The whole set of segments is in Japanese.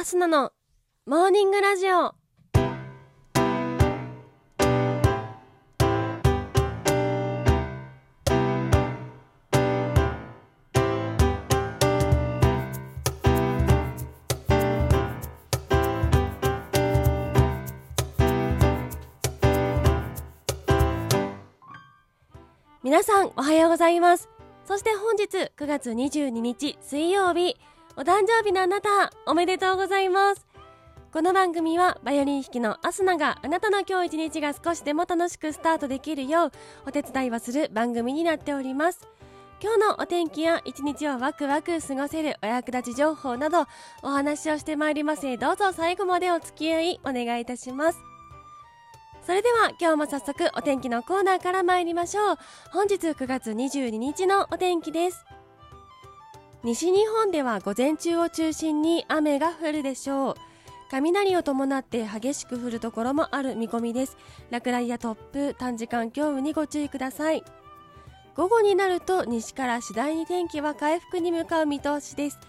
アスナのモーニングラジオ。皆さんおはようございます。そして本日9月22日水曜日、お誕生日のあなたおめでとうございます。この番組はバイオリン弾きのアスナがあなたの今日一日が少しでも楽しくスタートできるようお手伝いをする番組になっております。今日のお天気や一日をワクワク過ごせるお役立ち情報などお話をしてまいりますので、どうぞ最後までお付き合いお願いいたします。それでは今日も早速お天気のコーナーから参りましょう。本日9月22日のお天気です。西日本では午前中を中心に雨が降るでしょう。雷を伴って激しく降るところもある見込みです。落雷や突風、短時間強雨にご注意ください。午後になると西から次第に天気は回復に向かう見通しです。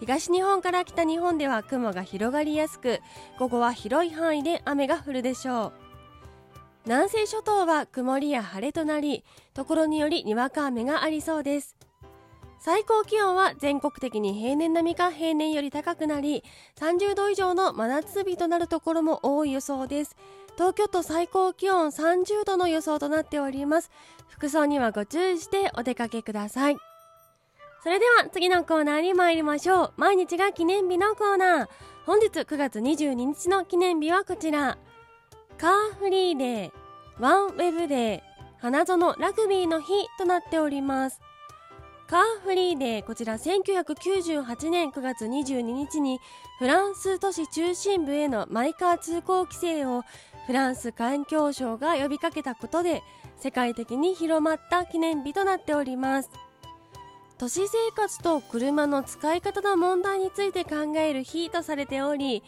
東日本から北日本では雲が広がりやすく、午後は広い範囲で雨が降るでしょう。南西諸島は曇りや晴れとなり、ところによりにわか雨がありそうです。最高気温は全国的に平年並みか平年より高くなり、30度以上の真夏日となるところも多い予想です。東京都最高気温30度の予想となっております。服装にはご注意してお出かけください。それでは次のコーナーに参りましょう。毎日が記念日のコーナー。本日9月22日の記念日はこちら、カーフリーデー、ワンウェブデー、花園ラグビーの日となっております。カーフリーデー、こちら1998年9月22日にフランス都市中心部へのマイカー通行規制をフランス環境省が呼びかけたことで世界的に広まった記念日となっております。都市生活と車の使い方の問題について考える日とされており、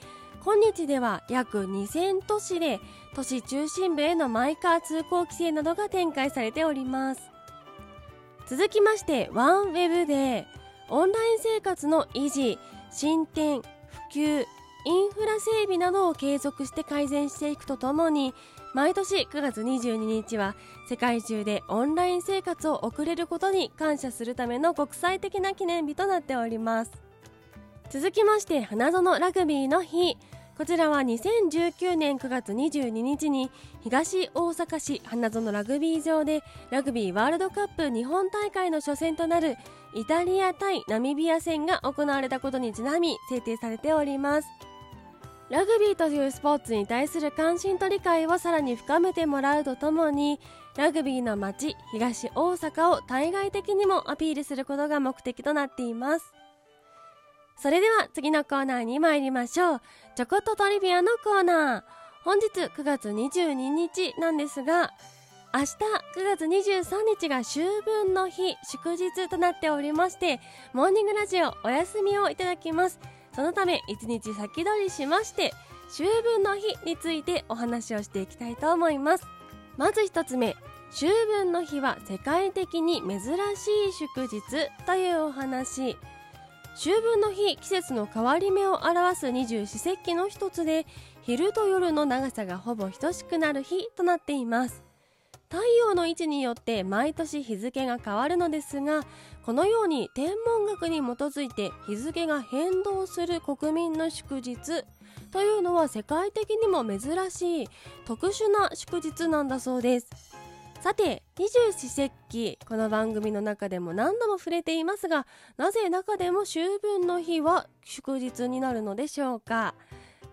今日では約2000都市で都市中心部へのマイカー通行規制などが展開されております。続きまして、ワンウェブデー、オンライン生活の維持、進展、普及、インフラ整備などを継続して改善していくとともに、毎年9月22日は世界中でオンライン生活を送れることに感謝するための国際的な記念日となっております。続きまして、花園ラグビーの日、こちらは2019年9月22日に東大阪市花園ラグビー場でラグビーワールドカップ日本大会の初戦となるイタリア対ナミビア戦が行われたことにちなみ制定されております。ラグビーというスポーツに対する関心と理解をさらに深めてもらうとともに、ラグビーの街東大阪を対外的にもアピールすることが目的となっています。それでは次のコーナーに参りましょう。ちょこっとトリビアのコーナー。本日9月22日なんですが、明日9月23日が秋分の日、祝日となっておりまして、モーニングラジオお休みをいただきます。そのため1日先取りしまして、秋分の日についてお話をしていきたいと思います。まず1つ目、秋分の日は世界的に珍しい祝日というお話。秋分の日、季節の変わり目を表す二十四節気の一つで、昼と夜の長さがほぼ等しくなる日となっています。太陽の位置によって毎年日付が変わるのですが、このように天文学に基づいて日付が変動する国民の祝日というのは世界的にも珍しい特殊な祝日なんだそうです。さて、二十四節気、この番組の中でも何度も触れていますが、なぜ中でも秋分の日は祝日になるのでしょうか。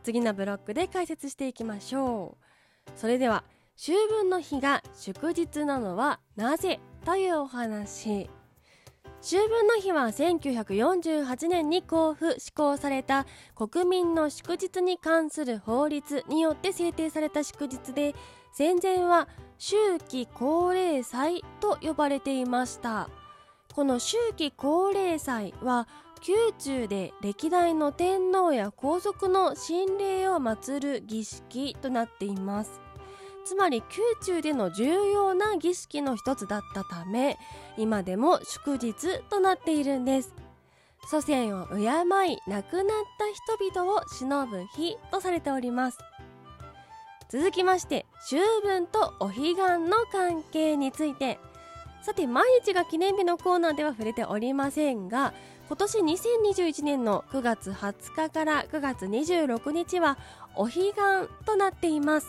次のブロックで解説していきましょう。それでは、秋分の日が祝日なのはなぜというお話。秋分の日は1948年に公布施行された国民の祝日に関する法律によって制定された祝日で、戦前は秋季皇霊祭と呼ばれていました。この秋季皇霊祭は宮中で歴代の天皇や皇族の神霊を祀る儀式となっています。つまり宮中での重要な儀式の一つだったため、今でも祝日となっているんです。祖先を敬い、亡くなった人々を偲ぶ日とされております。続きまして、秋分とお彼岸の関係について。さて、毎日が記念日のコーナーでは触れておりませんが、今年2021年の9月20日から9月26日はお彼岸となっています。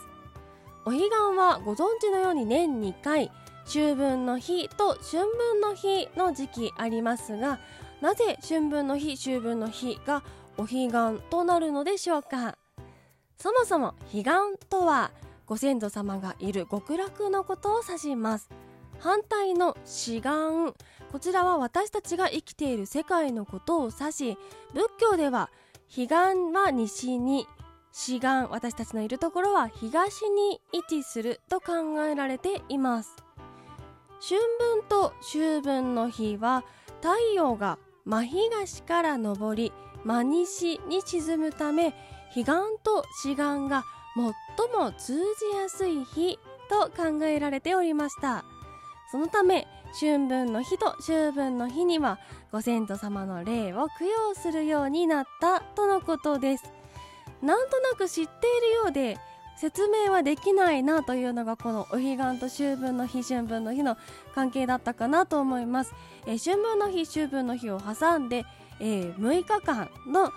お彼岸はご存知のように年2回、秋分の日と春分の日の時期ありますが、なぜ春分の日、秋分の日がお彼岸となるのでしょうか。そもそも彼岸とはご先祖様がいる極楽のことを指します。反対の死岸、こちらは私たちが生きている世界のことを指し、仏教では彼岸は西に、死岸、私たちのいるところは東に位置すると考えられています。春分と秋分の日は太陽が真東から昇り真西に沈むため、彼岸と死岸が最も通じやすい日と考えられておりました。そのため春分の日と秋分の日にはご先祖様の霊を供養するようになったとのことです。なんとなく知っているようで説明はできないなというのがこのお彼岸と秋分の日、春分の日の関係だったかなと思います。春分の日、秋分の日を挟んで、6日間の期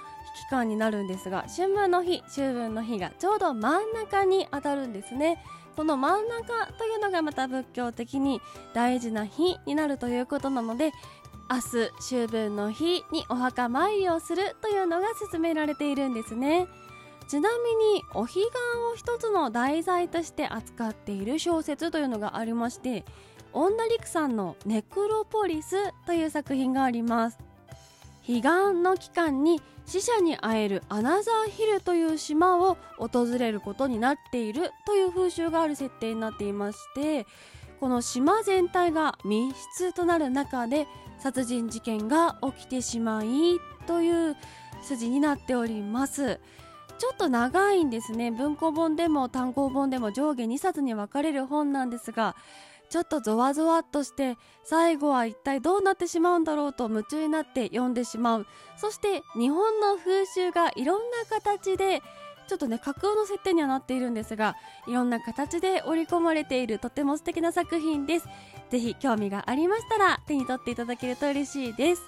間になるんですが、春分の日、秋分の日がちょうど真ん中に当たるんですね。この真ん中というのがまた仏教的に大事な日になるということなので、明日秋分の日にお墓参りをするというのが勧められているんですね。ちなみにお彼岸を一つの題材として扱っている小説というのがありまして、女陸さんのネクロポリスという作品があります。彼岸の期間に死者に会えるアナザーヒルという島を訪れることになっているという風習がある設定になっていまして、この島全体が密室となる中で殺人事件が起きてしまいという筋になっております。ちょっと長いんですね。文庫本でも単行本でも上下2冊に分かれる本なんですが、ちょっとゾワゾワっとして、最後は一体どうなってしまうんだろうと夢中になって読んでしまう。そして日本の風習がいろんな形で、ちょっとね架空の設定にはなっているんですが、いろんな形で織り込まれているとても素敵な作品です。ぜひ興味がありましたら手に取っていただけると嬉しいです。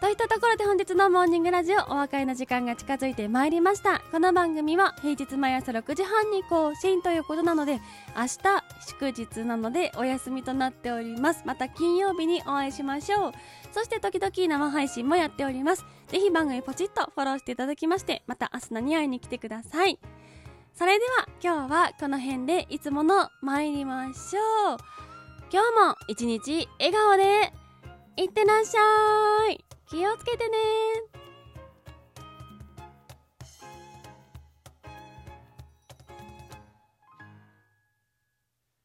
といったところで本日のモーニングラジオ、お別れの時間が近づいてまいりました。この番組は平日毎朝6時半に更新ということなので、明日祝日なのでお休みとなっております。また金曜日にお会いしましょう。そして時々生配信もやっております。ぜひ番組ポチッとフォローしていただきまして、また明日何会いに来てください。それでは今日はこの辺で、いつもの参りましょう。今日も一日笑顔でいってらっしゃい。気をつけてねー。